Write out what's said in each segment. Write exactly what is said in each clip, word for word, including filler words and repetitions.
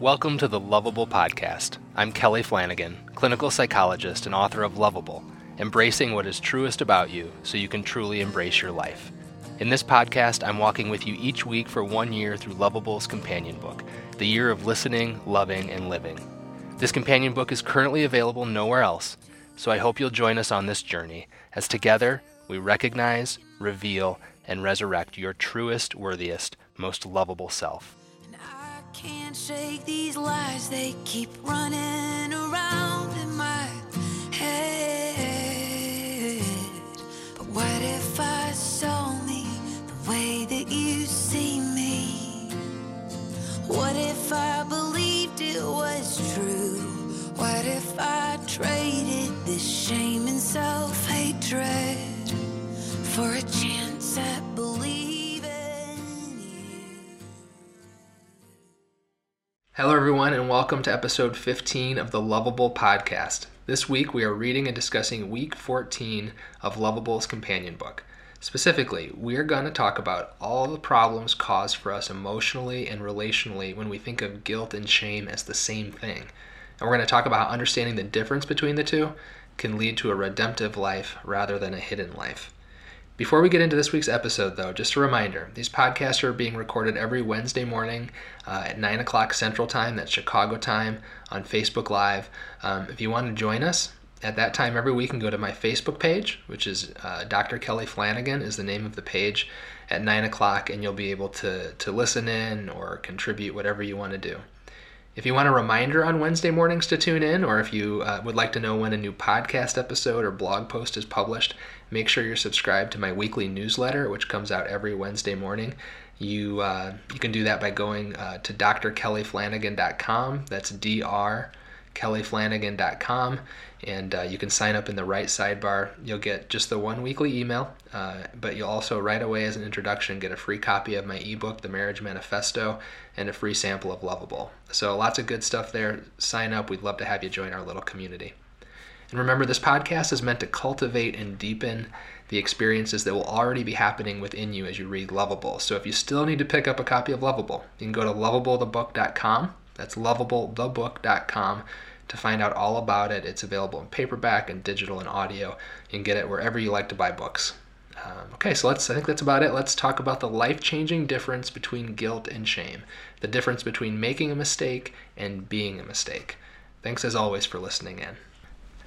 Welcome to the Lovable Podcast. I'm Kelly Flanagan, clinical psychologist and author of Lovable, embracing what is truest about you so you can truly embrace your life. In this podcast, I'm walking with you each week for one year through Lovable's companion book, The Year of Listening, Loving, and Living. This companion book is currently available nowhere else, so I hope you'll join us on this journey as together we recognize, reveal, and resurrect your truest, worthiest, most lovable self. And I can't shake these lies, they keep running around in my head. But what if I saw me the way that you see me? What if I believed it was true? What if I traded this shame and self-hatred for a chance at believing you? Hello everyone and welcome to episode fifteen of the Lovable Podcast. This week we are reading and discussing week fourteen of Lovable's companion book. Specifically, we are going to talk about all the problems caused for us emotionally and relationally when we think of guilt and shame as the same thing. And we're going to talk about how understanding the difference between the two can lead to a redemptive life rather than a hidden life. Before we get into this week's episode, though, just a reminder, these podcasts are being recorded every Wednesday morning uh, at nine o'clock Central Time, that's Chicago time, on Facebook Live. Um, if you want to join us at that time every week, you can go to my Facebook page, which is uh, Doctor Kelly Flanagan is the name of the page, at nine o'clock, and you'll be able to, to listen in or contribute whatever you want to do. If you want a reminder on Wednesday mornings to tune in, or if you uh, would like to know when a new podcast episode or blog post is published, make sure you're subscribed to my weekly newsletter, which comes out every Wednesday morning. You uh, you can do that by going uh, to d r kelly flanagan dot com. That's d r kelly flanagan dot com, and uh, you can sign up in the right sidebar. You'll get just the one weekly email, uh, but you'll also right away as an introduction get a free copy of my ebook, The Marriage Manifesto, and a free sample of Lovable. So lots of good stuff there. Sign up. We'd love to have you join our little community. And remember, this podcast is meant to cultivate and deepen the experiences that will already be happening within you as you read Lovable. So if you still need to pick up a copy of Lovable, you can go to lovable the book dot com. That's lovable the book dot com to find out all about it. It's available in paperback and digital and audio. You can get it wherever you like to buy books. Um, okay, so let's. I think that's about it. Let's talk about the life-changing difference between guilt and shame, the difference between making a mistake and being a mistake. Thanks, as always, for listening in.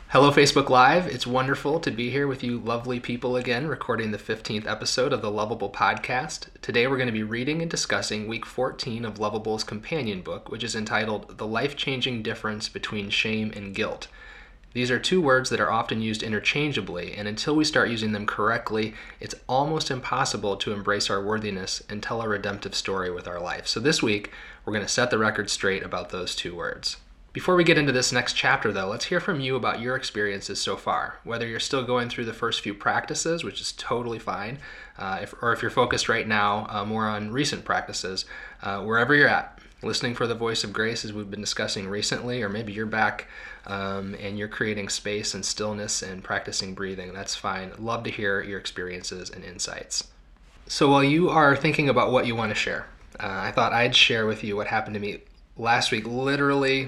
Hello, Facebook Live. It's wonderful to be here with you lovely people again, recording the fifteenth episode of the Lovable Podcast. Today, we're going to be reading and discussing week fourteen of Lovable's companion book, which is entitled The Life-Changing Difference Between Shame and Guilt. These are two words that are often used interchangeably, and until we start using them correctly, it's almost impossible to embrace our worthiness and tell a redemptive story with our life. So this week, we're going to set the record straight about those two words. Before we get into this next chapter, though, let's hear from you about your experiences so far, whether you're still going through the first few practices, which is totally fine, uh, if, or if you're focused right now uh, more on recent practices, uh, wherever you're at, listening for the voice of grace as we've been discussing recently, or maybe you're back um, and you're creating space and stillness and practicing breathing. That's fine. Love to hear your experiences and insights. So while you are thinking about what you want to share, uh, I thought I'd share with you what happened to me last week, literally.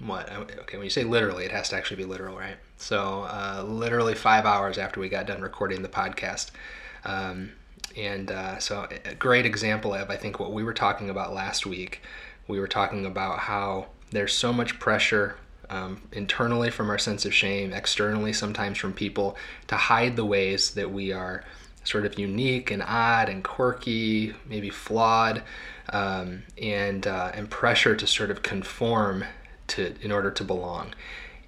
What? Okay, when you say literally, it has to actually be literal, right? So uh, literally five hours after we got done recording the podcast. Um, and uh, so a great example of, I think, what we were talking about last week. We were talking about how there's so much pressure um, internally from our sense of shame, externally sometimes from people, to hide the ways that we are sort of unique and odd and quirky, maybe flawed, um, and, uh, and pressure to sort of conform to in order to belong.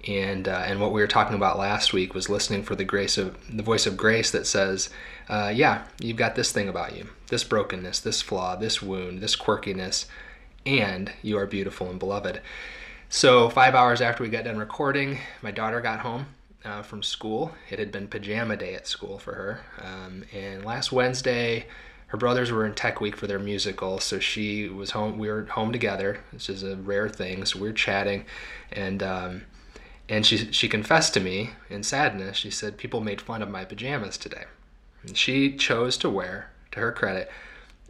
And uh, and what we were talking about last week was listening for the grace of the voice of grace that says, uh, yeah, you've got this thing about you, this brokenness, this flaw, this wound, this quirkiness, and you are beautiful and beloved. So five hours after we got done recording, my daughter got home uh, from school. It had been pajama day at school for her. Um, and last Wednesday, her brothers were in tech week for their musical, so she was home. We were home together, which is a rare thing. So we were chatting, and um, and she she confessed to me in sadness. She said, "People made fun of my pajamas today." And she chose to wear, to her credit,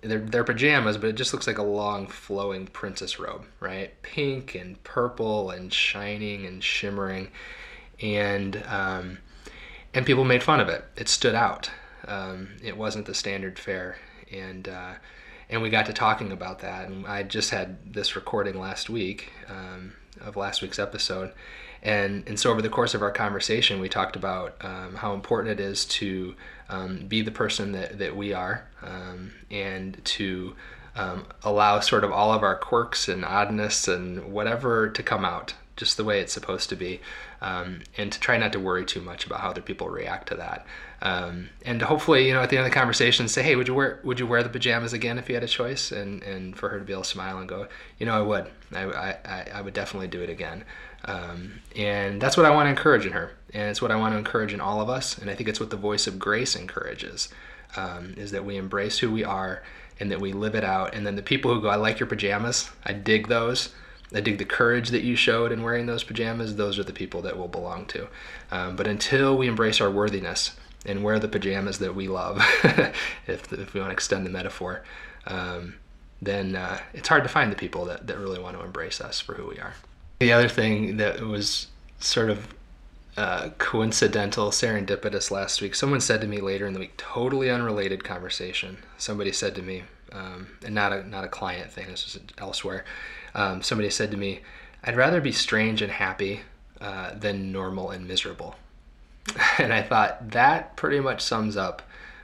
They're, they're pajamas, but it just looks like a long flowing princess robe, right? Pink and purple and shining and shimmering. And um, and people made fun of it. It stood out. Um, it wasn't the standard fare. And uh, and we got to talking about that. And I just had this recording last week um, of last week's episode. And and so over the course of our conversation, we talked about um, how important it is to um, be the person that, that we are, um, and to um, allow sort of all of our quirks and oddness and whatever to come out just the way it's supposed to be, um, and to try not to worry too much about how other people react to that. Um, and to hopefully, you know, at the end of the conversation, say, hey, would you wear would you wear the pajamas again if you had a choice? And and for her to be able to smile and go, you know, I would. I I, I would definitely do it again. Um, and that's what I want to encourage in her, and it's what I want to encourage in all of us, and I think it's what the voice of grace encourages, um, is that we embrace who we are and that we live it out. And then the people who go, I like your pajamas, I dig those, I dig the courage that you showed in wearing those pajamas, those are the people that we'll belong to. Um, but until we embrace our worthiness and wear the pajamas that we love, if, if we want to extend the metaphor, um, then uh, it's hard to find the people that, that really want to embrace us for who we are. The other thing that was sort of uh, coincidental, serendipitous last week, someone said to me later in the week, totally unrelated conversation, somebody said to me, um, and not a, not a client thing, this was elsewhere, um, somebody said to me, I'd rather be strange and happy uh, than normal and miserable. And I thought, that pretty much sums up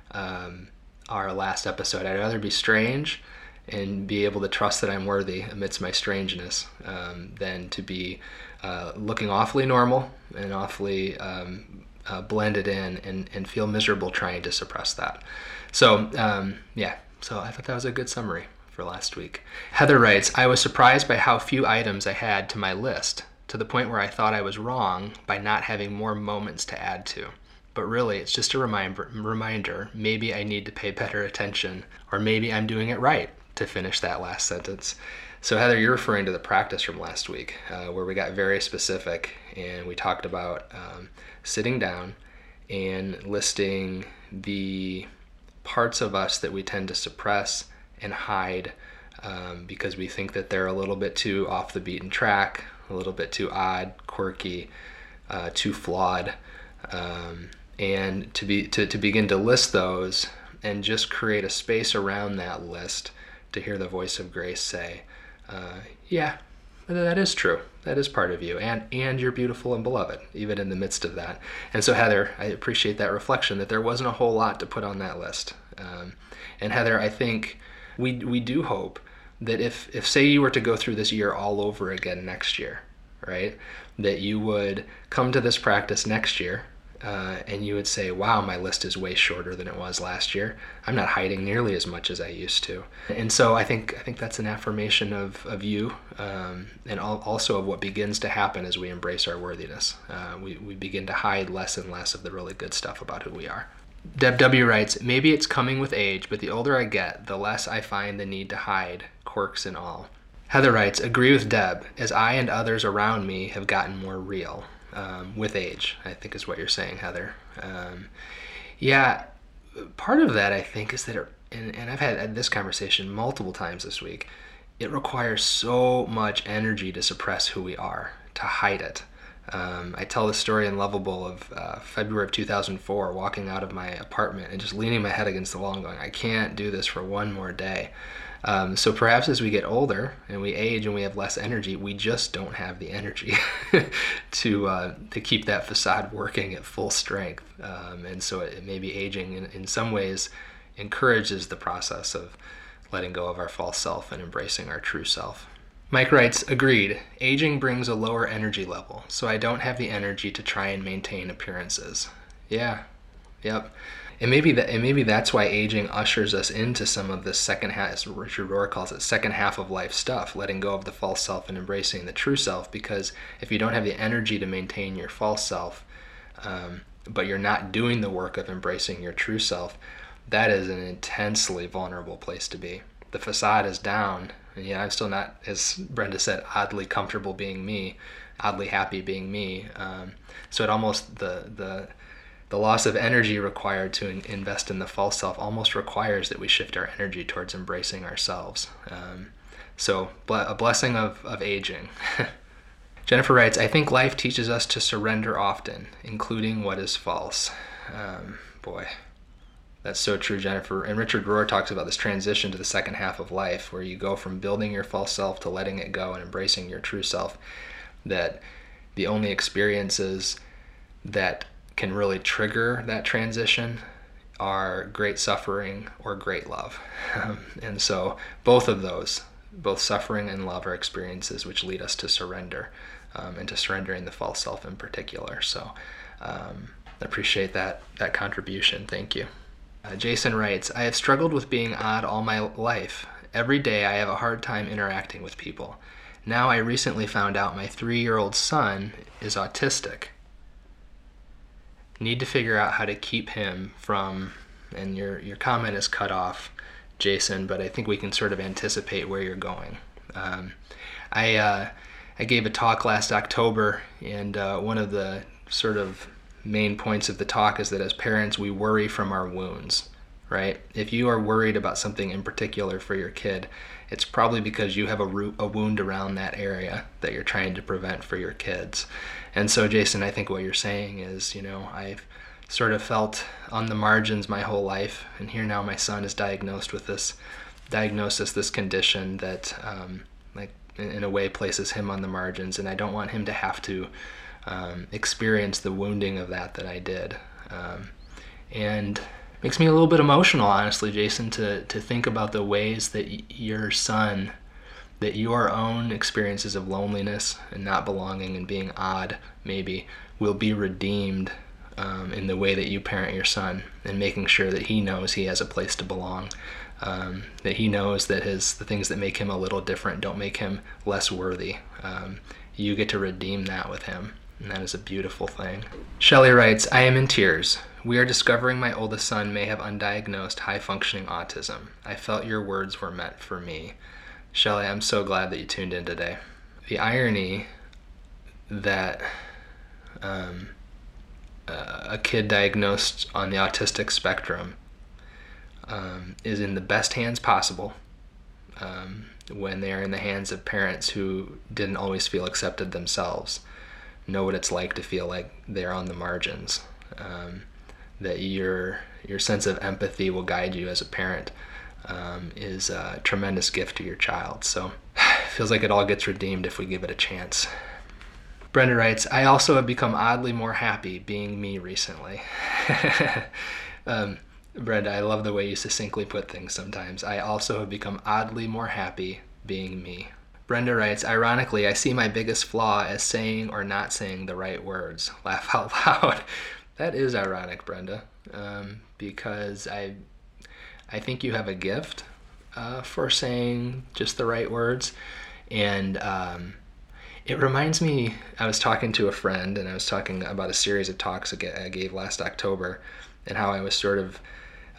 um, our last episode. I'd rather be strange and be able to trust that I'm worthy amidst my strangeness, um, than to be uh, looking awfully normal and awfully um, uh, blended in and, and feel miserable trying to suppress that. So um, yeah, so I thought that was a good summary for last week. Heather writes, I was surprised by how few items I had to my list, to the point where I thought I was wrong by not having more moments to add to. But really, it's just a reminder, reminder, maybe I need to pay better attention, or maybe I'm doing it right, to finish that last sentence. So Heather, you're referring to the practice from last week, uh, where we got very specific and we talked about um, sitting down and listing the parts of us that we tend to suppress and hide um, because we think that they're a little bit too off the beaten track, a little bit too odd, quirky, uh, too flawed. Um, and to be to, to begin to list those and just create a space around that list to hear the voice of grace say, uh, yeah, that is true. That is part of you, and, and you're beautiful and beloved, even in the midst of that. And so Heather, I appreciate that reflection that there wasn't a whole lot to put on that list. Um, and Heather, I think we we do hope that if, if say you were to go through this year all over again next year, right, that you would come to this practice next year, Uh, and you would say, wow, my list is way shorter than it was last year. I'm not hiding nearly as much as I used to. And so I think I think that's an affirmation of, of you, um, and al- also of what begins to happen as we embrace our worthiness. Uh, we, we begin to hide less and less of the really good stuff about who we are. Deb W. writes, maybe it's coming with age, but the older I get, the less I find the need to hide, quirks and all. Heather writes, agree with Deb, as I and others around me have gotten more real. Um, with age, I think is what you're saying, Heather. Um, yeah, part of that, I think, is that, it, and, and I've had this conversation multiple times this week, it requires so much energy to suppress who we are, to hide it. Um, I tell the story in Lovable of uh, February of two thousand four, walking out of my apartment and just leaning my head against the wall and going, I can't do this for one more day. Um, so perhaps as we get older and we age and we have less energy, we just don't have the energy to uh, to keep that facade working at full strength. Um, and so it, it maybe aging in, in some ways encourages the process of letting go of our false self and embracing our true self. Mike writes, agreed. Aging brings a lower energy level, so I don't have the energy to try and maintain appearances. Yeah. Yep. And maybe that, and maybe that's why aging ushers us into some of this second half, as Richard Rohr calls it, second half of life stuff, letting go of the false self and embracing the true self. Because if you don't have the energy to maintain your false self, um, but you're not doing the work of embracing your true self, that is an intensely vulnerable place to be. The facade is down. And yeah, I'm still not, as Brenda said, oddly comfortable being me, oddly happy being me. Um, so it almost the the. The loss of energy required to in- invest in the false self almost requires that we shift our energy towards embracing ourselves. Um, so ble- a blessing of, of aging. Jennifer writes, I think life teaches us to surrender often, including what is false. Um, boy, that's so true, Jennifer. And Richard Rohr talks about this transition to the second half of life, where you go from building your false self to letting it go and embracing your true self, that the only experiences that can really trigger that transition are great suffering or great love. Um, and so both of those, both suffering and love, are experiences which lead us to surrender, um, and to surrendering the false self in particular. So um, I appreciate that that contribution. Thank you. Uh, Jason writes, I have struggled with being odd all my life. Every day I have a hard time interacting with people. Now I recently found out my three-year-old son is autistic. Need to figure out how to keep him from, and your your comment is cut off, Jason, but I think we can sort of anticipate where you're going. Um, I uh, I gave a talk last October, and uh, one of the sort of main points of the talk is that as parents, we worry from our wounds, right? If you are worried about something in particular for your kid, it's probably because you have a, root, a wound around that area that you're trying to prevent for your kids. And so, Jason, I think what you're saying is, you know, I've sort of felt on the margins my whole life, and here now my son is diagnosed with this diagnosis, this condition that, um, like, in, in a way places him on the margins, and I don't want him to have to um, experience the wounding of that that I did. Um, and makes me a little bit emotional, honestly, Jason, to, to think about the ways that y- your son, that your own experiences of loneliness and not belonging and being odd, maybe, will be redeemed um, in the way that you parent your son, and making sure that he knows he has a place to belong, um, that he knows that his the things that make him a little different don't make him less worthy. Um, you get to redeem that with him, and that is a beautiful thing. Shelley writes, I am in tears. We are discovering my oldest son may have undiagnosed high-functioning autism. I felt your words were meant for me. Shelley, I'm so glad that you tuned in today. The irony that um, uh, a kid diagnosed on the autistic spectrum um, is in the best hands possible um, when they are in the hands of parents who didn't always feel accepted themselves, know what it's like to feel like they're on the margins, um, that your your sense of empathy will guide you as a parent. Um, is a tremendous gift to your child. So it feels like it all gets redeemed if we give it a chance. Brenda writes, I also have become oddly more happy being me recently. um, Brenda, I love the way you succinctly put things sometimes. I also have become oddly more happy being me. Brenda writes, ironically, I see my biggest flaw as saying or not saying the right words. Laugh out loud. That is ironic, Brenda, um, because I... I think you have a gift uh, for saying just the right words. And um, it reminds me, I was talking to a friend, and I was talking about a series of talks I gave last October, and how I was sort of,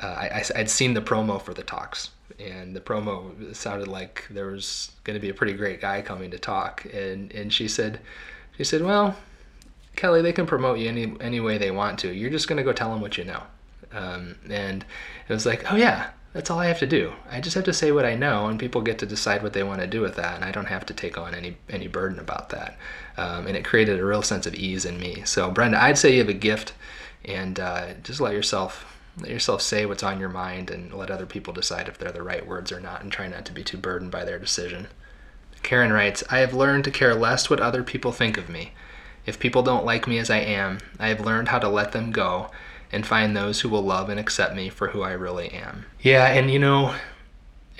uh, I, I'd seen the promo for the talks, and the promo sounded like there was going to be a pretty great guy coming to talk. And, and she said, she said, well, Kelly, they can promote you any, any way they want to. You're just going to go tell them what you know. Um, and it was like, oh yeah, that's all I have to do. I just have to say what I know, and people get to decide what they want to do with that, and I don't have to take on any any burden about that. Um, and it created a real sense of ease in me. So Brenda, I'd say you have a gift, and uh, just let yourself let yourself say what's on your mind, and let other people decide if they're the right words or not, and try not to be too burdened by their decision. Karen writes, I have learned to care less what other people think of me. If people don't like me as I am, I have learned how to let them go and find those who will love and accept me for who I really am. Yeah, and you know,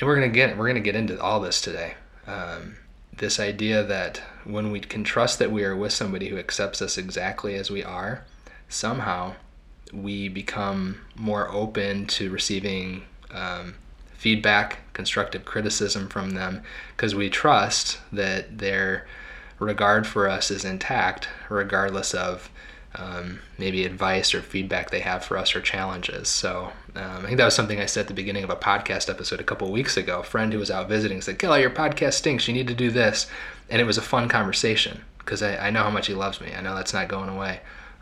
and we're gonna get we're gonna get into all this today. Um, this idea that when we can trust that we are with somebody who accepts us exactly as we are, somehow we become more open to receiving um, feedback, constructive criticism from them, because we trust that their regard for us is intact, regardless of Um, maybe advice or feedback they have for us or challenges. So um, I think that was something I said at the beginning of a podcast episode a couple weeks ago. A friend who was out visiting said, Kelly, your podcast stinks. You need to do this. And it was a fun conversation because I, I know how much he loves me. I know that's not going away.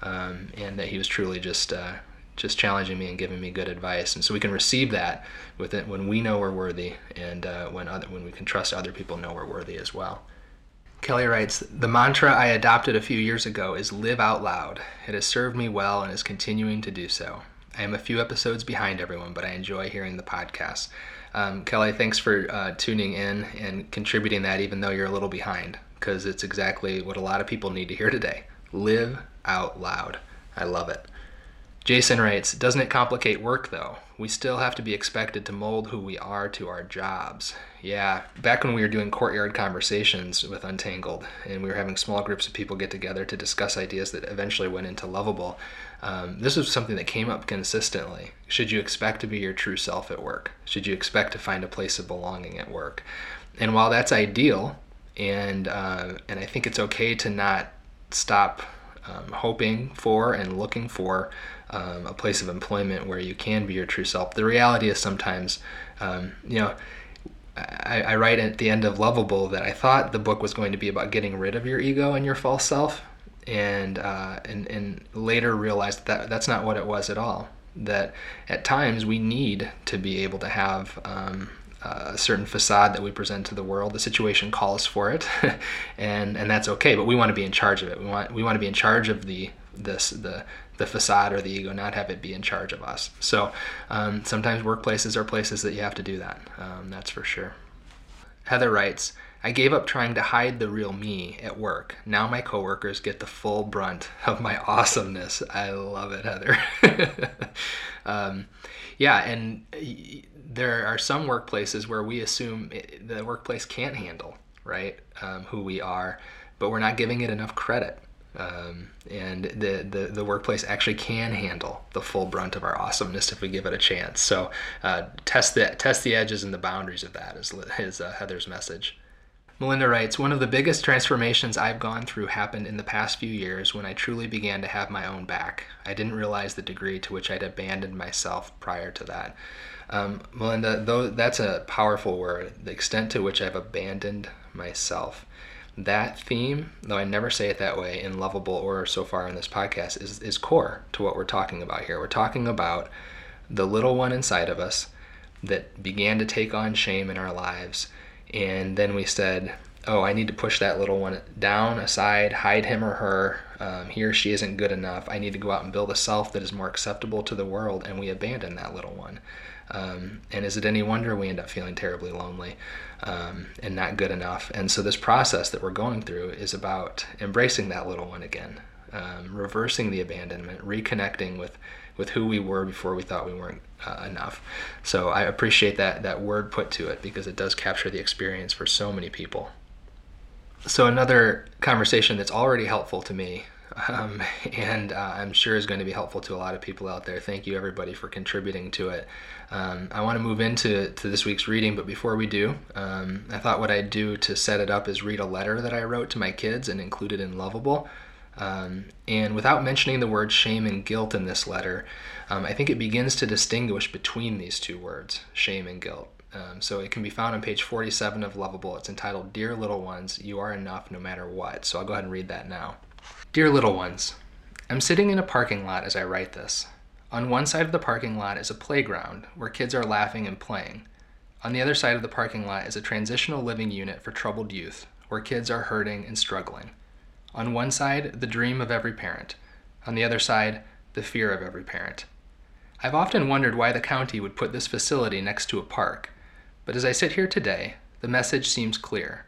um, and that he was truly just uh, just challenging me and giving me good advice. And so we can receive that with it when we know we're worthy, and uh, when other when we can trust other people know we're worthy as well. Kelly writes, "The mantra I adopted a few years ago is live out loud. It has served me well and is continuing to do so. I am a few episodes behind everyone, but I enjoy hearing the podcast." Um, Kelly, thanks for uh, tuning in and contributing that, even though you're a little behind, because it's exactly what a lot of people need to hear today. Live out loud. I love it. Jason writes, "Doesn't it complicate work, though? We still have to be expected to mold who we are to our jobs." Yeah, back when we were doing courtyard conversations with Untangled, and we were having small groups of people get together to discuss ideas that eventually went into Lovable, um, this was something that came up consistently. Should you expect to be your true self at work? Should you expect to find a place of belonging at work? And while that's ideal, and, uh, and I think it's okay to not stop um, hoping for and looking for Um, a place of employment where you can be your true self, the reality is sometimes, um, you know, I, I write at the end of Lovable that I thought the book was going to be about getting rid of your ego and your false self, and uh, and, and later realized that that's not what it was at all, that at times we need to be able to have um, a certain facade that we present to the world. The situation calls for it, and and that's okay, but we want to be in charge of it. We want we want to be in charge of the this the the facade or the ego, not have it be in charge of us. So um, sometimes workplaces are places that you have to do that. Um, that's for sure. Heather writes, "I gave up trying to hide the real me at work. Now my coworkers get the full brunt of my awesomeness." I love it, Heather. um, yeah, and there are some workplaces where we assume the workplace can't handle, right, um, who we are, but we're not giving it enough credit. Um, and the, the, the workplace actually can handle the full brunt of our awesomeness if we give it a chance. So uh, test the test the edges and the boundaries of that is, is uh, Heather's message. Melinda writes, "One of the biggest transformations I've gone through happened in the past few years when I truly began to have my own back. I didn't realize the degree to which I'd abandoned myself prior to that." Um, Melinda, though, that's a powerful word, the extent to which I've abandoned myself. That theme, though I never say it that way in Lovable or so far in this podcast, is, is core to what we're talking about here. We're talking about the little one inside of us that began to take on shame in our lives. And then we said, oh, I need to push that little one down, aside, hide him or her. Um, he or she isn't good enough. I need to go out and build a self that is more acceptable to the world. And we abandon that little one. Um, and is it any wonder we end up feeling terribly lonely um, and not good enough? And so this process that we're going through is about embracing that little one again, um, reversing the abandonment, reconnecting with, with who we were before we thought we weren't uh, enough. So I appreciate that, that word put to it, because it does capture the experience for so many people. So another conversation that's already helpful to me Um, and uh, I'm sure is going to be helpful to a lot of people out there. Thank you, everybody, for contributing to it. Um, I want to move into to this week's reading, but before we do, um, I thought what I'd do to set it up is read a letter that I wrote to my kids and included in Lovable. Um, and without mentioning the words shame and guilt in this letter, um, I think it begins to distinguish between these two words, shame and guilt. Um, so it can be found on page forty-seven of Lovable. It's entitled, "Dear Little Ones, You Are Enough No Matter What." So I'll go ahead and read that now. Dear little ones, I'm sitting in a parking lot as I write this. On one side of the parking lot is a playground where kids are laughing and playing. On the other side of the parking lot is a transitional living unit for troubled youth where kids are hurting and struggling. On one side, the dream of every parent. On the other side, the fear of every parent. I've often wondered why the county would put this facility next to a park, but as I sit here today, the message seems clear.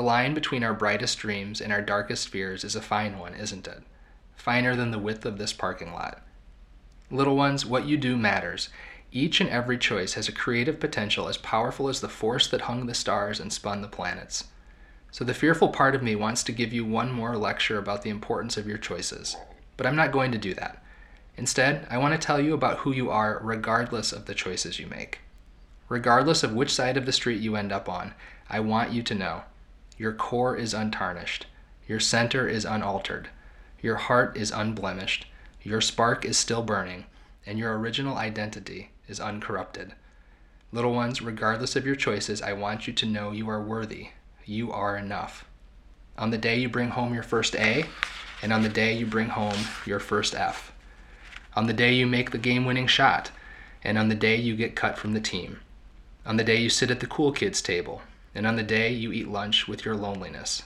The line between our brightest dreams and our darkest fears is a fine one, isn't it? Finer than the width of this parking lot. Little ones, what you do matters. Each and every choice has a creative potential as powerful as the force that hung the stars and spun the planets. So the fearful part of me wants to give you one more lecture about the importance of your choices, but I'm not going to do that. Instead, I want to tell you about who you are regardless of the choices you make. Regardless of which side of the street you end up on, I want you to know. Your core is untarnished. Your center is unaltered. Your heart is unblemished. Your spark is still burning, and your original identity is uncorrupted. Little ones, regardless of your choices, I want you to know you are worthy. You are enough. On the day you bring home your first A, and on the day you bring home your first F, on the day you make the game-winning shot, and on the day you get cut from the team, on the day you sit at the cool kids' table, and on the day you eat lunch with your loneliness,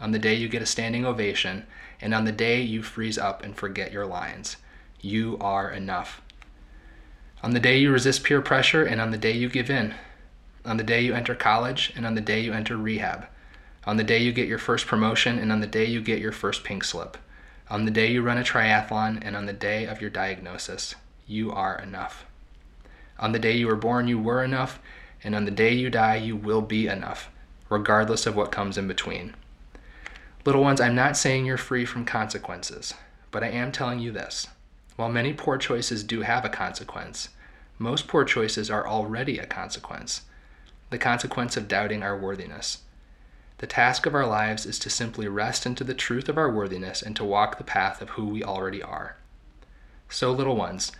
on the day you get a standing ovation, and on the day you freeze up and forget your lines. You are enough. On the day you resist peer pressure, and on the day you give in, on the day you enter college, and on the day you enter rehab, on the day you get your first promotion, and on the day you get your first pink slip, on the day you run a triathlon, and on the day of your diagnosis, you are enough. On the day you were born, you were enough, and on the day you die, you will be enough, regardless of what comes in between. Little ones, I'm not saying you're free from consequences, but I am telling you this. While many poor choices do have a consequence, most poor choices are already a consequence, the consequence of doubting our worthiness. The task of our lives is to simply rest into the truth of our worthiness and to walk the path of who we already are. So, little ones,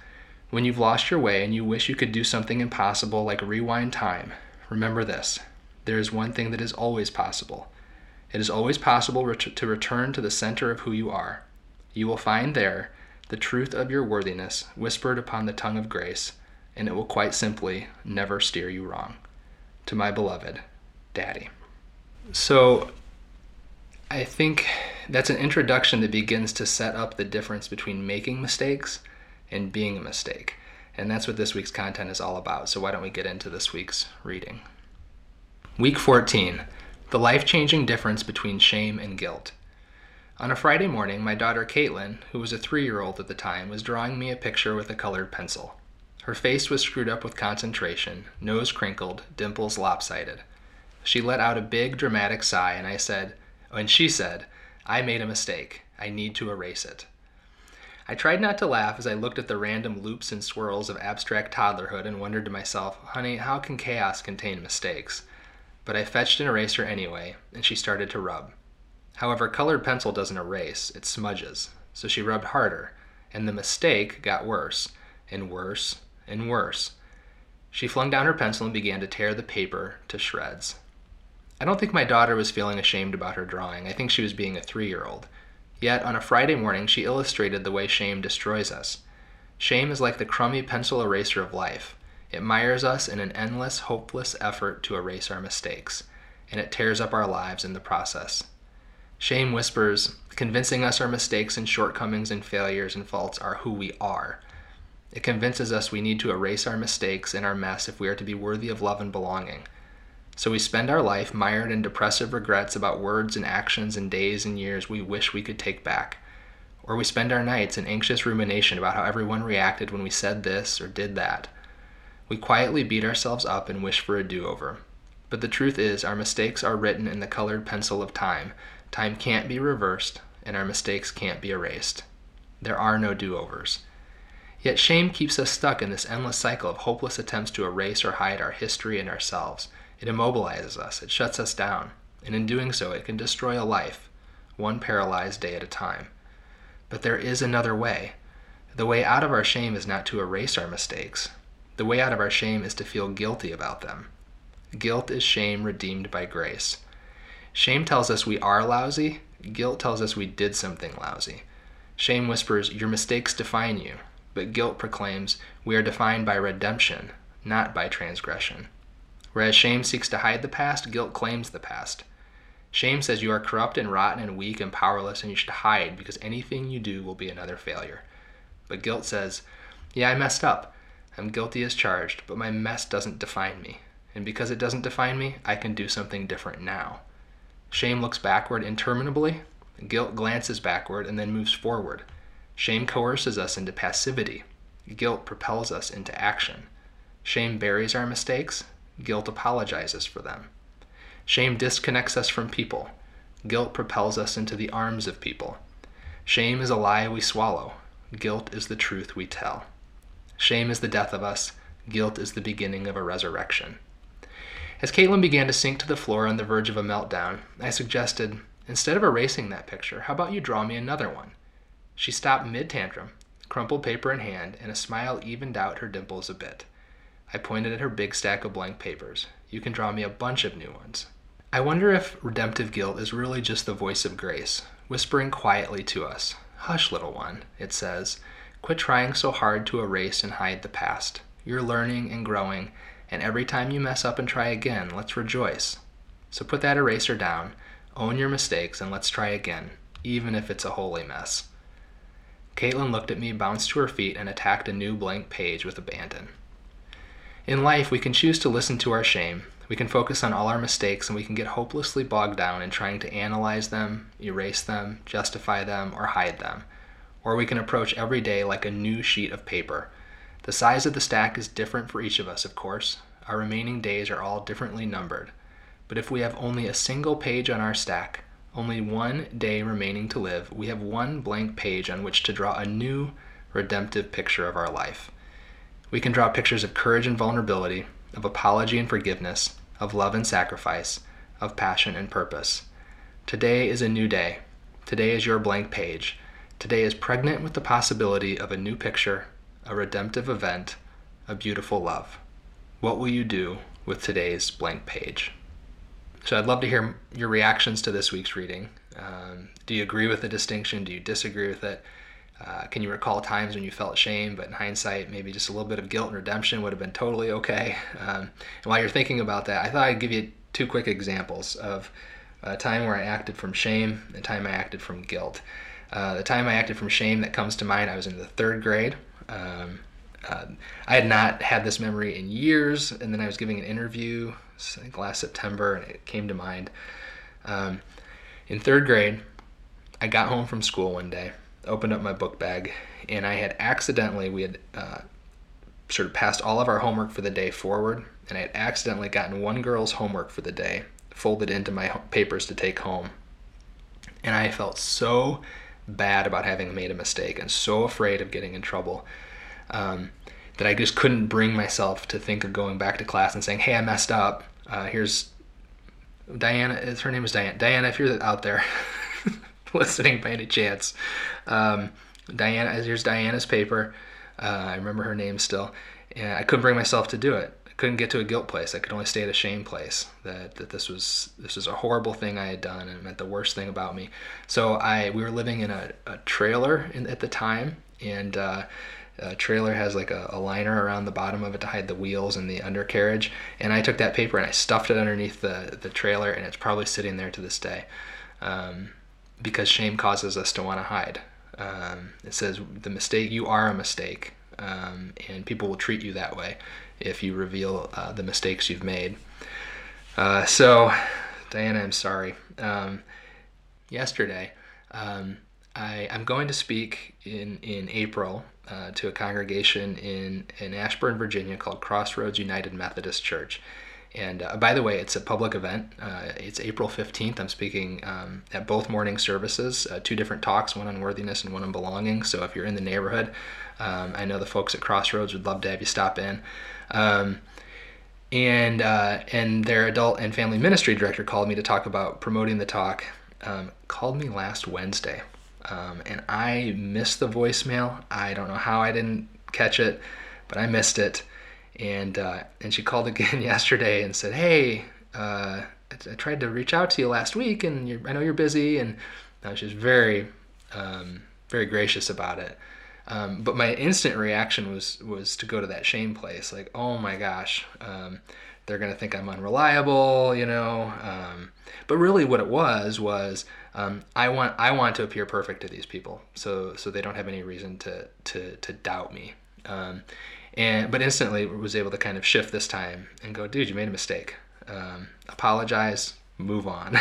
when you've lost your way and you wish you could do something impossible like rewind time, remember this. There is one thing that is always possible. It is always possible ret- to return to the center of who you are. You will find there the truth of your worthiness whispered upon the tongue of grace, and it will quite simply never steer you wrong. To my beloved, Daddy. So I think that's an introduction that begins to set up the difference between making mistakes and being a mistake. And that's what this week's content is all about. So why don't we get into this week's reading? Week fourteen, the life-changing difference between shame and guilt. On a Friday morning, my daughter Caitlin, who was a three-year-old at the time, was drawing me a picture with a colored pencil. Her face was screwed up with concentration, nose crinkled, dimples lopsided. She let out a big, dramatic sigh, and I said, and she said, I made a mistake. I need to erase it. I tried not to laugh as I looked at the random loops and swirls of abstract toddlerhood and wondered to myself, honey, how can chaos contain mistakes? But I fetched an eraser anyway, and she started to rub. However, colored pencil doesn't erase, it smudges. So she rubbed harder, and the mistake got worse, and worse, and worse. She flung down her pencil and began to tear the paper to shreds. I don't think my daughter was feeling ashamed about her drawing. I think she was being a three-year-old. Yet, on a Friday morning, she illustrated the way shame destroys us. Shame is like the crummy pencil eraser of life. It mires us in an endless, hopeless effort to erase our mistakes, and it tears up our lives in the process. Shame whispers, convincing us our mistakes and shortcomings and failures and faults are who we are. It convinces us we need to erase our mistakes and our mess if we are to be worthy of love and belonging. So we spend our life mired in depressive regrets about words and actions and days and years we wish we could take back. Or we spend our nights in anxious rumination about how everyone reacted when we said this or did that. We quietly beat ourselves up and wish for a do-over. But the truth is, our mistakes are written in the colored pencil of time. Time can't be reversed, and our mistakes can't be erased. There are no do-overs. Yet shame keeps us stuck in this endless cycle of hopeless attempts to erase or hide our history and ourselves. It immobilizes us, it shuts us down, and in doing so it can destroy a life, one paralyzed day at a time. But there is another way. The way out of our shame is not to erase our mistakes. The way out of our shame is to feel guilty about them. Guilt is shame redeemed by grace. Shame tells us we are lousy, guilt tells us we did something lousy. Shame whispers, your mistakes define you, but guilt proclaims, we are defined by redemption, not by transgression. Whereas shame seeks to hide the past, guilt claims the past. Shame says you are corrupt and rotten and weak and powerless and you should hide because anything you do will be another failure. But guilt says, yeah, I messed up. I'm guilty as charged, but my mess doesn't define me. And because it doesn't define me, I can do something different now. Shame looks backward interminably. Guilt glances backward and then moves forward. Shame coerces us into passivity. Guilt propels us into action. Shame buries our mistakes. Guilt apologizes for them. Shame disconnects us from people. Guilt propels us into the arms of people. Shame is a lie we swallow. Guilt is the truth we tell. Shame is the death of us. Guilt is the beginning of a resurrection. As Caitlin began to sink to the floor on the verge of a meltdown, I suggested, instead of erasing that picture, how about you draw me another one? She stopped mid-tantrum, crumpled paper in hand, and a smile evened out her dimples a bit. I pointed at her big stack of blank papers. You can draw me a bunch of new ones. I wonder if redemptive guilt is really just the voice of grace, whispering quietly to us. Hush, little one, it says. Quit trying so hard to erase and hide the past. You're learning and growing, and every time you mess up and try again, let's rejoice. So put that eraser down, own your mistakes, and let's try again, even if it's a holy mess. Caitlin looked at me, bounced to her feet, and attacked a new blank page with abandon. In life, we can choose to listen to our shame. We can focus on all our mistakes, and we can get hopelessly bogged down in trying to analyze them, erase them, justify them, or hide them. Or we can approach every day like a new sheet of paper. The size of the stack is different for each of us, of course. Our remaining days are all differently numbered. But if we have only a single page on our stack, only one day remaining to live, we have one blank page on which to draw a new, redemptive picture of our life. We can draw pictures of courage and vulnerability, of apology and forgiveness, of love and sacrifice, of passion and purpose. Today is a new day. Today is your blank page. Today is pregnant with the possibility of a new picture, a redemptive event, a beautiful love. What will you do with today's blank page? So I'd love to hear your reactions to this week's reading. Um, do you agree with the distinction? Do you disagree with it? Uh, can you recall times when you felt shame, but in hindsight, maybe just a little bit of guilt and redemption would have been totally okay? Um, and while you're thinking about that, I thought I'd give you two quick examples of a time where I acted from shame and a time I acted from guilt. Uh, the time I acted from shame that comes to mind, I was in the third grade. Um, uh, I had not had this memory in years, and then I was giving an interview, I think last September, and it came to mind. Um, in third grade, I got home from school one day, opened up my book bag, and I had accidentally, we had uh, sort of passed all of our homework for the day forward, and I had accidentally gotten one girl's homework for the day folded into my papers to take home. And I felt so bad about having made a mistake and so afraid of getting in trouble um, that I just couldn't bring myself to think of going back to class and saying, hey, I messed up. Uh, here's Diana, her name is Diana. Diana, if you're out there, listening by any chance. Um, Diana, here's Diana's paper. Uh, I remember her name still. And I couldn't bring myself to do it. I couldn't get to a guilt place. I could only stay at a shame place. That that this was this was a horrible thing I had done, and it meant the worst thing about me. So I we were living in a, a trailer in, at the time, and uh, a trailer has like a, a liner around the bottom of it to hide the wheels and the undercarriage. And I took that paper and I stuffed it underneath the the trailer, and it's probably sitting there to this day. Um, Because shame causes us to want to hide. Um, it says the mistake, you are a mistake, um, and people will treat you that way if you reveal uh, the mistakes you've made. Uh, so, Diana, I'm sorry. Um, yesterday, um, I, I'm going to speak in in April uh, to a congregation in in Ashburn, Virginia, called Crossroads United Methodist Church. And uh, by the way, it's a public event. Uh, it's April fifteenth. I'm speaking um, at both morning services, uh, two different talks, one on worthiness and one on belonging. So if you're in the neighborhood, um, I know the folks at Crossroads would love to have you stop in. Um, and uh, and their adult and family ministry director called me to talk about promoting the talk, um, called me last Wednesday. Um, and I missed the voicemail. I don't know how I didn't catch it, but I missed it. And uh, and she called again yesterday and said, hey, uh, I, I tried to reach out to you last week, and you're, I know you're busy. And uh, she was very, um, very gracious about it. Um, but my instant reaction was was to go to that shame place, like, oh my gosh, um, they're going to think I'm unreliable, you know. Um, but really what it was was um, I want I want to appear perfect to these people, so so they don't have any reason to, to, to doubt me. Um, And, but instantly was able to kind of shift this time and go, dude, you made a mistake. Um, apologize, move on.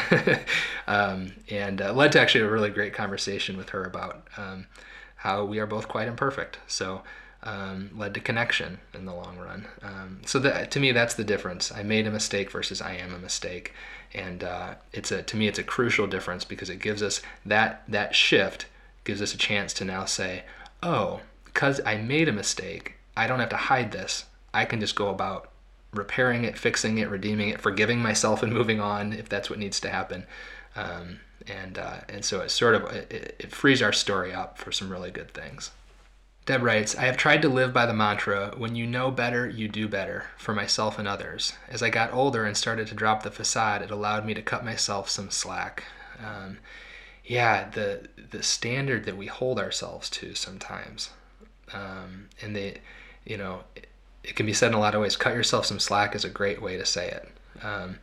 um, and uh, led to actually a really great conversation with her about um, how we are both quite imperfect. So um, led to connection in the long run. Um, so that, to me, that's the difference. I made a mistake versus I am a mistake. And uh, it's a to me, it's a crucial difference because it gives us that that shift gives us a chance to now say, oh, because I made a mistake, I don't have to hide this. I can just go about repairing it, fixing it, redeeming it, forgiving myself, and moving on if that's what needs to happen. Um, and uh, and so it sort of it, it frees our story up for some really good things. Deb writes, I have tried to live by the mantra, when you know better, you do better, for myself and others. As I got older and started to drop the facade, it allowed me to cut myself some slack. Um, yeah, the the standard that we hold ourselves to sometimes. Um, and they, you know, it, it can be said in a lot of ways. Cut yourself some slack is a great way to say it. Um,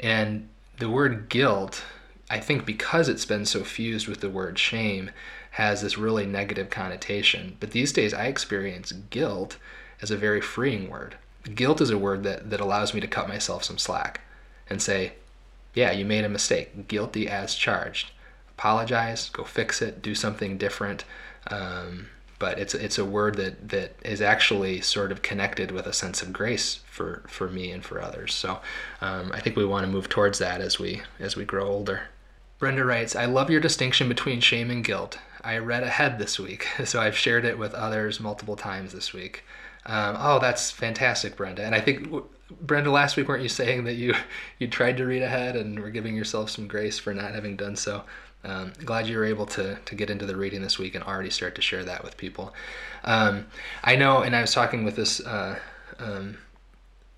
and the word guilt, I think because it's been so fused with the word shame, has this really negative connotation. But these days I experience guilt as a very freeing word. Guilt is a word that, that allows me to cut myself some slack and say, yeah, you made a mistake, guilty as charged. Apologize, go fix it, do something different. Um, but it's it's a word that, that is actually sort of connected with a sense of grace for, for me and for others. So um, I think we want to move towards that as we as we grow older. Brenda writes, I love your distinction between shame and guilt. I read ahead this week, so I've shared it with others multiple times this week. Um, oh, that's fantastic, Brenda. And I think, Brenda, last week, weren't you saying that you, you tried to read ahead and were giving yourself some grace for not having done so? Um, glad you were able to, to get into the reading this week and already start to share that with people. Um, I know, and I was talking with this uh, um,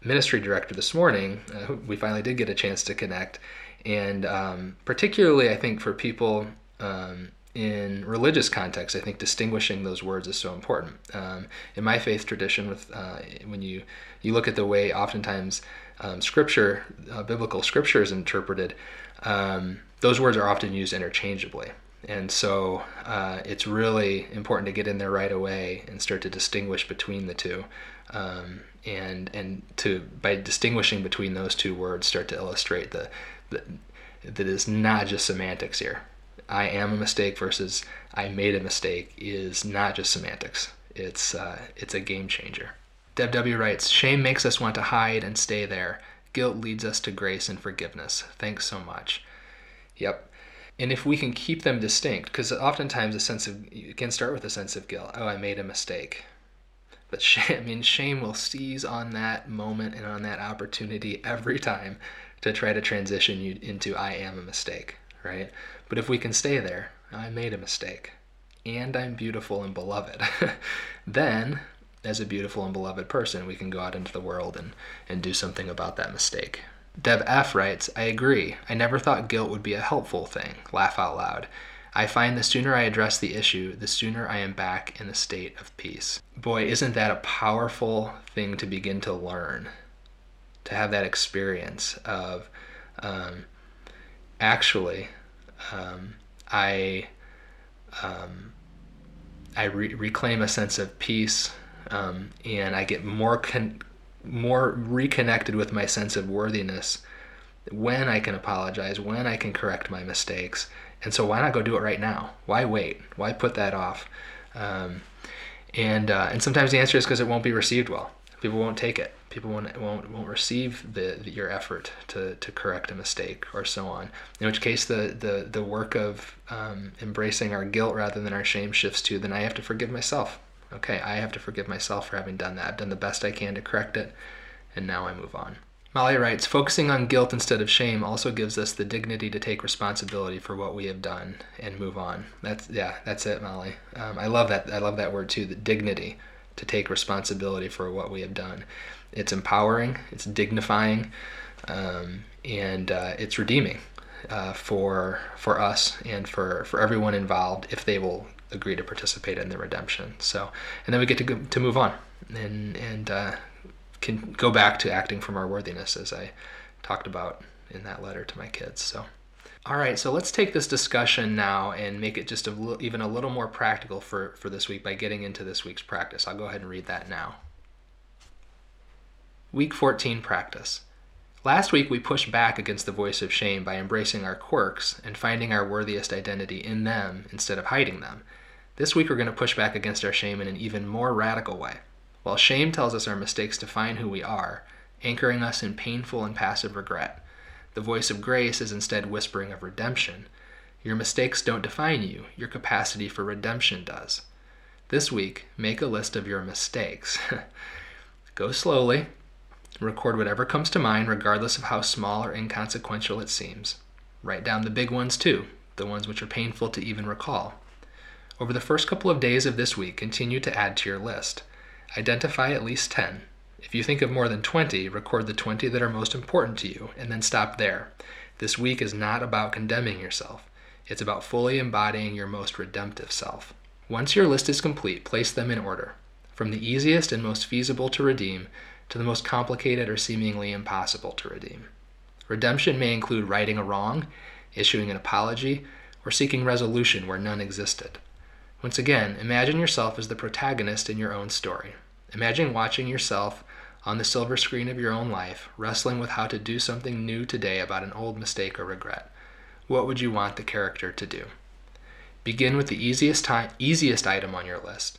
ministry director this morning, uh, we finally did get a chance to connect, and um, particularly, I think, for people um, in religious context, I think distinguishing those words is so important. Um, in my faith tradition, with uh, when you, you look at the way oftentimes um, scripture, uh, biblical scripture is interpreted, um, those words are often used interchangeably. And so uh, it's really important to get in there right away and start to distinguish between the two. Um, and and to by distinguishing between those two words, start to illustrate the, the that it's not just semantics here. I am a mistake versus I made a mistake is not just semantics. It's uh, it's a game changer. Deb W. writes, shame makes us want to hide and stay there. Guilt leads us to grace and forgiveness. Thanks so much. Yep. And if we can keep them distinct, because oftentimes a sense of, you can start with a sense of guilt. Oh, I made a mistake. But shame, I mean, shame will seize on that moment and on that opportunity every time to try to transition you into I am a mistake, right? But if we can stay there, I made a mistake, and I'm beautiful and beloved, then as a beautiful and beloved person, we can go out into the world and, and do something about that mistake. Deb F. writes, I agree. I never thought guilt would be a helpful thing. Laugh out loud. I find the sooner I address the issue, the sooner I am back in a state of peace. Boy, isn't that a powerful thing to begin to learn, to have that experience of um, actually um, I um, I re- reclaim a sense of peace um, and I get more con- more reconnected with my sense of worthiness when I can apologize, when I can correct my mistakes. And so why not go do it right now? Why wait? Why put that off? Um, and uh, and sometimes the answer is because it won't be received well. People won't take it. People won't won't, won't receive the, the your effort to, to correct a mistake or so on. In which case the, the, the work of um, embracing our guilt rather than our shame shifts to, then I have to forgive myself. Okay, I have to forgive myself for having done that. I've done the best I can to correct it, and now I move on. Molly writes, focusing on guilt instead of shame also gives us the dignity to take responsibility for what we have done and move on. That's yeah, that's it, Molly. Um, I love that. I love that word too, the dignity to take responsibility for what we have done. It's empowering, it's dignifying, um, and uh, it's redeeming uh, for for us and for, for everyone involved if they will agree to participate in the redemption. So, and then we get to go, to move on and and uh, can go back to acting from our worthiness, as I talked about in that letter to my kids. So, all right. So let's take this discussion now and make it just a little, even a little more practical for for this week by getting into this week's practice. I'll go ahead and read that now. Week fourteen practice. Last week we pushed back against the voice of shame by embracing our quirks and finding our worthiest identity in them instead of hiding them. This week we're going to push back against our shame in an even more radical way. While shame tells us our mistakes define who we are, anchoring us in painful and passive regret, the voice of grace is instead whispering of redemption. Your mistakes don't define you, your capacity for redemption does. This week, make a list of your mistakes. Go slowly, record whatever comes to mind regardless of how small or inconsequential it seems. Write down the big ones too, the ones which are painful to even recall. Over the first couple of days of this week, continue to add to your list. Identify at least ten. If you think of more than twenty, record the twenty that are most important to you, and then stop there. This week is not about condemning yourself. It's about fully embodying your most redemptive self. Once your list is complete, place them in order, from the easiest and most feasible to redeem to the most complicated or seemingly impossible to redeem. Redemption may include righting a wrong, issuing an apology, or seeking resolution where none existed. Once again, imagine yourself as the protagonist in your own story. Imagine watching yourself on the silver screen of your own life, wrestling with how to do something new today about an old mistake or regret. What would you want the character to do? Begin with the easiest time, easiest item on your list,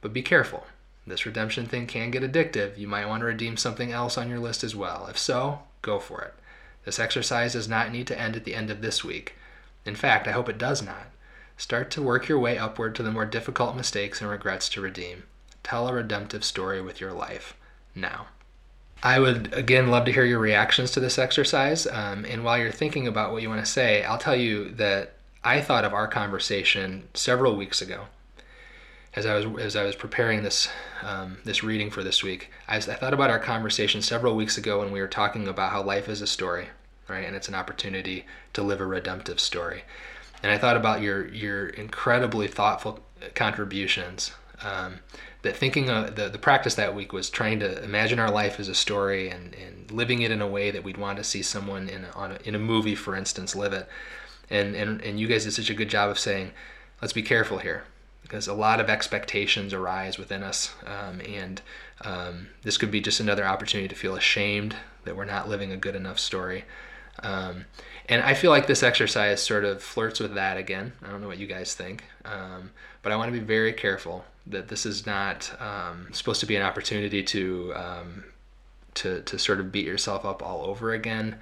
but be careful. This redemption thing can get addictive. You might want to redeem something else on your list as well. If so, go for it. This exercise does not need to end at the end of this week. In fact, I hope it does not. Start to work your way upward to the more difficult mistakes and regrets to redeem. Tell a redemptive story with your life now. I would, again, love to hear your reactions to this exercise. Um, and while you're thinking about what you want to say, I'll tell you that I thought of our conversation several weeks ago. As I was as I was preparing this um, this reading for this week, I, was, I thought about our conversation several weeks ago when we were talking about how life is a story, right? And it's an opportunity to live a redemptive story. And I thought about your your incredibly thoughtful contributions. Um, that thinking of the, the practice that week was trying to imagine our life as a story and, and living it in a way that we'd want to see someone in a, on a, in a movie, for instance, live it. And, and and you guys did such a good job of saying, let's be careful here, because a lot of expectations arise within us, um, and um, this could be just another opportunity to feel ashamed that we're not living a good enough story. Um, and I feel like this exercise sort of flirts with that again. I don't know what you guys think, um, but I want to be very careful that this is not um, supposed to be an opportunity to um, to to sort of beat yourself up all over again.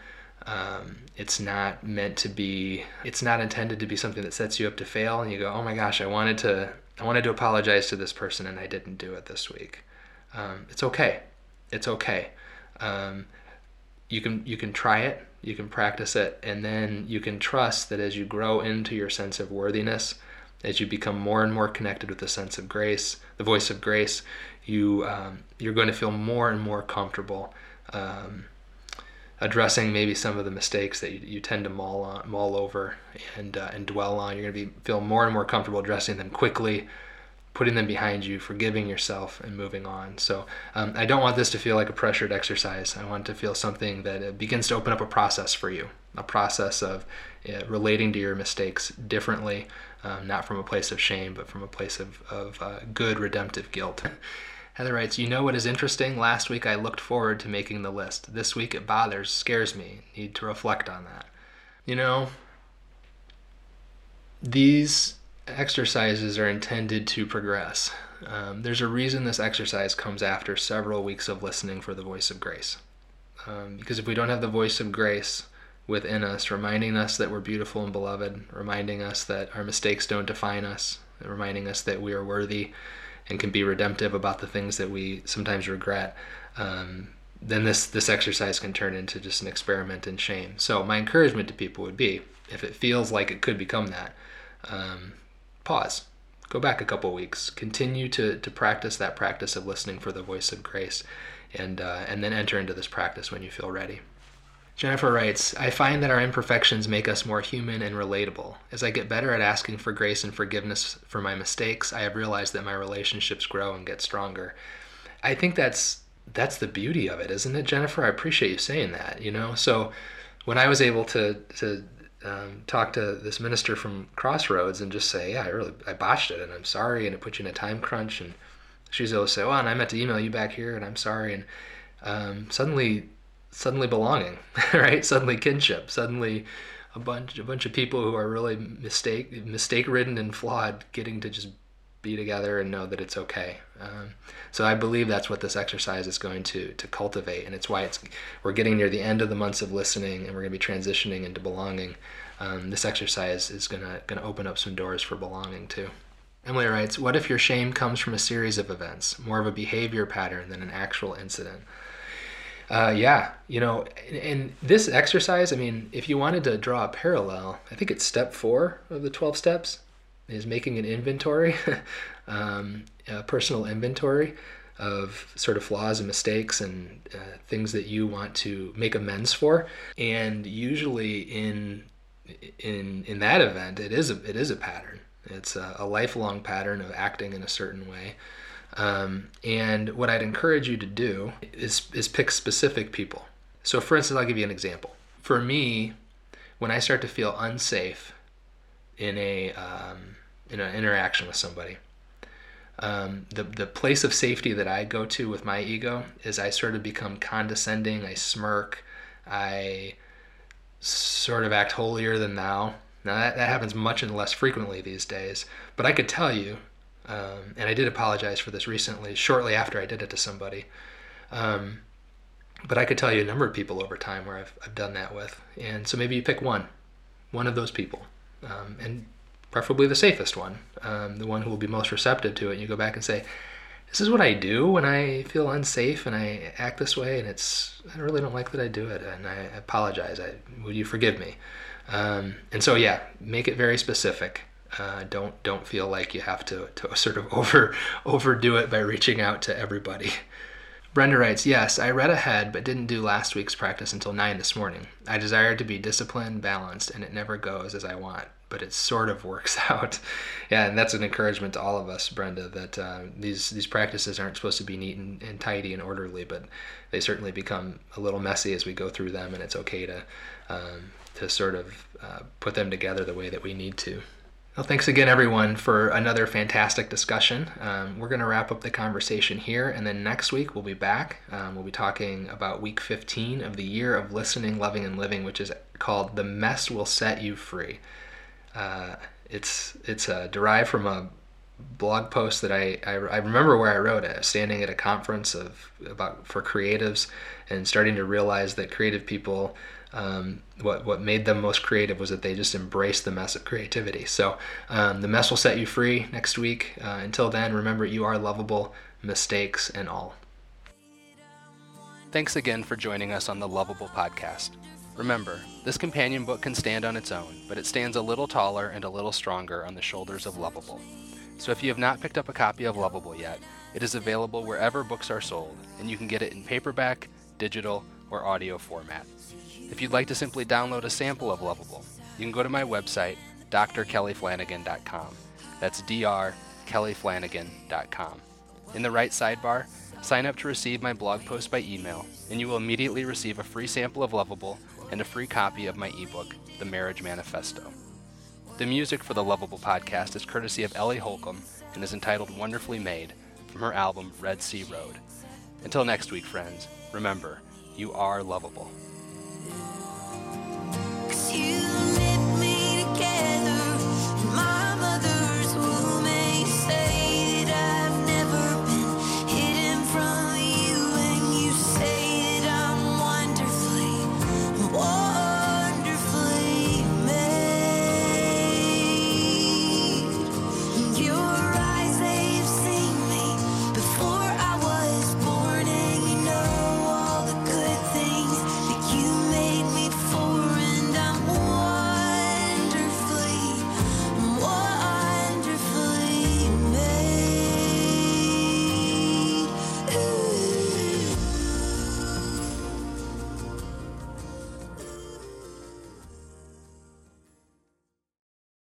Um, it's not meant to be, it's not intended to be something that sets you up to fail and you go, oh my gosh, I wanted to, I wanted to apologize to this person and I didn't do it this week. Um, it's okay. It's okay. Um, you can, you can try it, you can practice it, and then you can trust that as you grow into your sense of worthiness, as you become more and more connected with the sense of grace, the voice of grace, you, um, you're going to feel more and more comfortable, um, addressing maybe some of the mistakes that you, you tend to mull on, mull over and uh, and dwell on. You're going to be feel more and more comfortable addressing them quickly, putting them behind you, forgiving yourself, and moving on. So um, I don't want this to feel like a pressured exercise. I want it to feel something that it begins to open up a process for you, a process of uh, relating to your mistakes differently, um, not from a place of shame, but from a place of, of uh, good redemptive guilt. Heather writes, you know what is interesting? Last week I looked forward to making the list. This week it bothers, scares me. Need to reflect on that. You know, these exercises are intended to progress. Um, there's a reason this exercise comes after several weeks of listening for the voice of grace. Um, because if we don't have the voice of grace within us, reminding us that we're beautiful and beloved, reminding us that our mistakes don't define us, reminding us that we are worthy and can be redemptive about the things that we sometimes regret, um, then this this exercise can turn into just an experiment in shame. So my encouragement to people would be, if it feels like it could become that, um, pause, go back a couple weeks, continue to to practice that practice of listening for the voice of grace, and uh, and then enter into this practice when you feel ready. Jennifer writes, I find that our imperfections make us more human and relatable. As I get better at asking for grace and forgiveness for my mistakes, I have realized that my relationships grow and get stronger. I think that's that's the beauty of it, isn't it, Jennifer? I appreciate you saying that, you know? So when I was able to to um, talk to this minister from Crossroads and just say, yeah, I really I botched it and I'm sorry, and it put you in a time crunch, and she's able to say, well, and I meant to email you back here and I'm sorry, and um, suddenly... Suddenly belonging, right? Suddenly kinship. Suddenly, a bunch a bunch of people who are really mistake mistake ridden and flawed getting to just be together and know that it's okay. Um, so I believe that's what this exercise is going to to cultivate, and it's why it's we're getting near the end of the months of listening, and we're going to be transitioning into belonging. Um, this exercise is gonna gonna open up some doors for belonging too. Emily writes, "What if your shame comes from a series of events, more of a behavior pattern than an actual incident?" Uh, yeah, you know, and, and this exercise, I mean, if you wanted to draw a parallel, I think it's step four of the twelve steps. is making an inventory, um, a personal inventory of sort of flaws and mistakes and uh, things that you want to make amends for. And usually in in in that event, it is a, it is a pattern. It's a, a lifelong pattern of acting in a certain way. Um, and what I'd encourage you to do is is pick specific people. So for instance, I'll give you an example. For me, when I start to feel unsafe in a um, in an interaction with somebody, Um, the, the place of safety that I go to with my ego is I sort of become condescending, I smirk, I sort of act holier than thou. Now that, that happens much and less frequently these days, but I could tell you, um, and I did apologize for this recently, shortly after I did it to somebody, um, but I could tell you a number of people over time where I've, I've done that with. And so maybe you pick one, one of those people, um, and preferably the safest one, um, the one who will be most receptive to it. And you go back and say, this is what I do when I feel unsafe and I act this way, and it's, I really don't like that I do it, and I apologize. I, would you forgive me? Um, and so, yeah, make it very specific. Uh, don't don't feel like you have to, to sort of over overdo it by reaching out to everybody. Brenda writes, yes, I read ahead but didn't do last week's practice until nine this morning. I desire to be disciplined, balanced, and it never goes as I want, but it sort of works out. Yeah, and that's an encouragement to all of us, Brenda, that uh, these these practices aren't supposed to be neat and, and tidy and orderly, but they certainly become a little messy as we go through them, and it's okay to um, to sort of uh, put them together the way that we need to. Well, thanks again, everyone, for another fantastic discussion. Um, we're going to wrap up the conversation here, and then next week we'll be back. Um, we'll be talking about week fifteen of the year of listening, loving, and living, which is called The Mess Will Set You Free. Uh, it's it's uh, derived from a blog post that I, I, I remember where I wrote it. I was standing at a conference of about for creatives and starting to realize that creative people, um, what, what made them most creative was that they just embraced the mess of creativity. So um, the mess will set you free next week. Uh, until then, remember you are lovable, mistakes and all. Thanks again for joining us on the Lovable Podcast. Remember, this companion book can stand on its own, but it stands a little taller and a little stronger on the shoulders of Lovable. So if you have not picked up a copy of Lovable yet, it is available wherever books are sold, and you can get it in paperback, digital, or audio format. If you'd like to simply download a sample of Lovable, you can go to my website, d r kelly flanagan dot com. That's d r kelly flanagan dot com. In the right sidebar, sign up to receive my blog post by email, and you will immediately receive a free sample of Lovable and a free copy of my ebook, The Marriage Manifesto. The music for the Lovable Podcast is courtesy of Ellie Holcomb and is entitled Wonderfully Made from her album Red Sea Road. Until next week, friends, remember, you are lovable.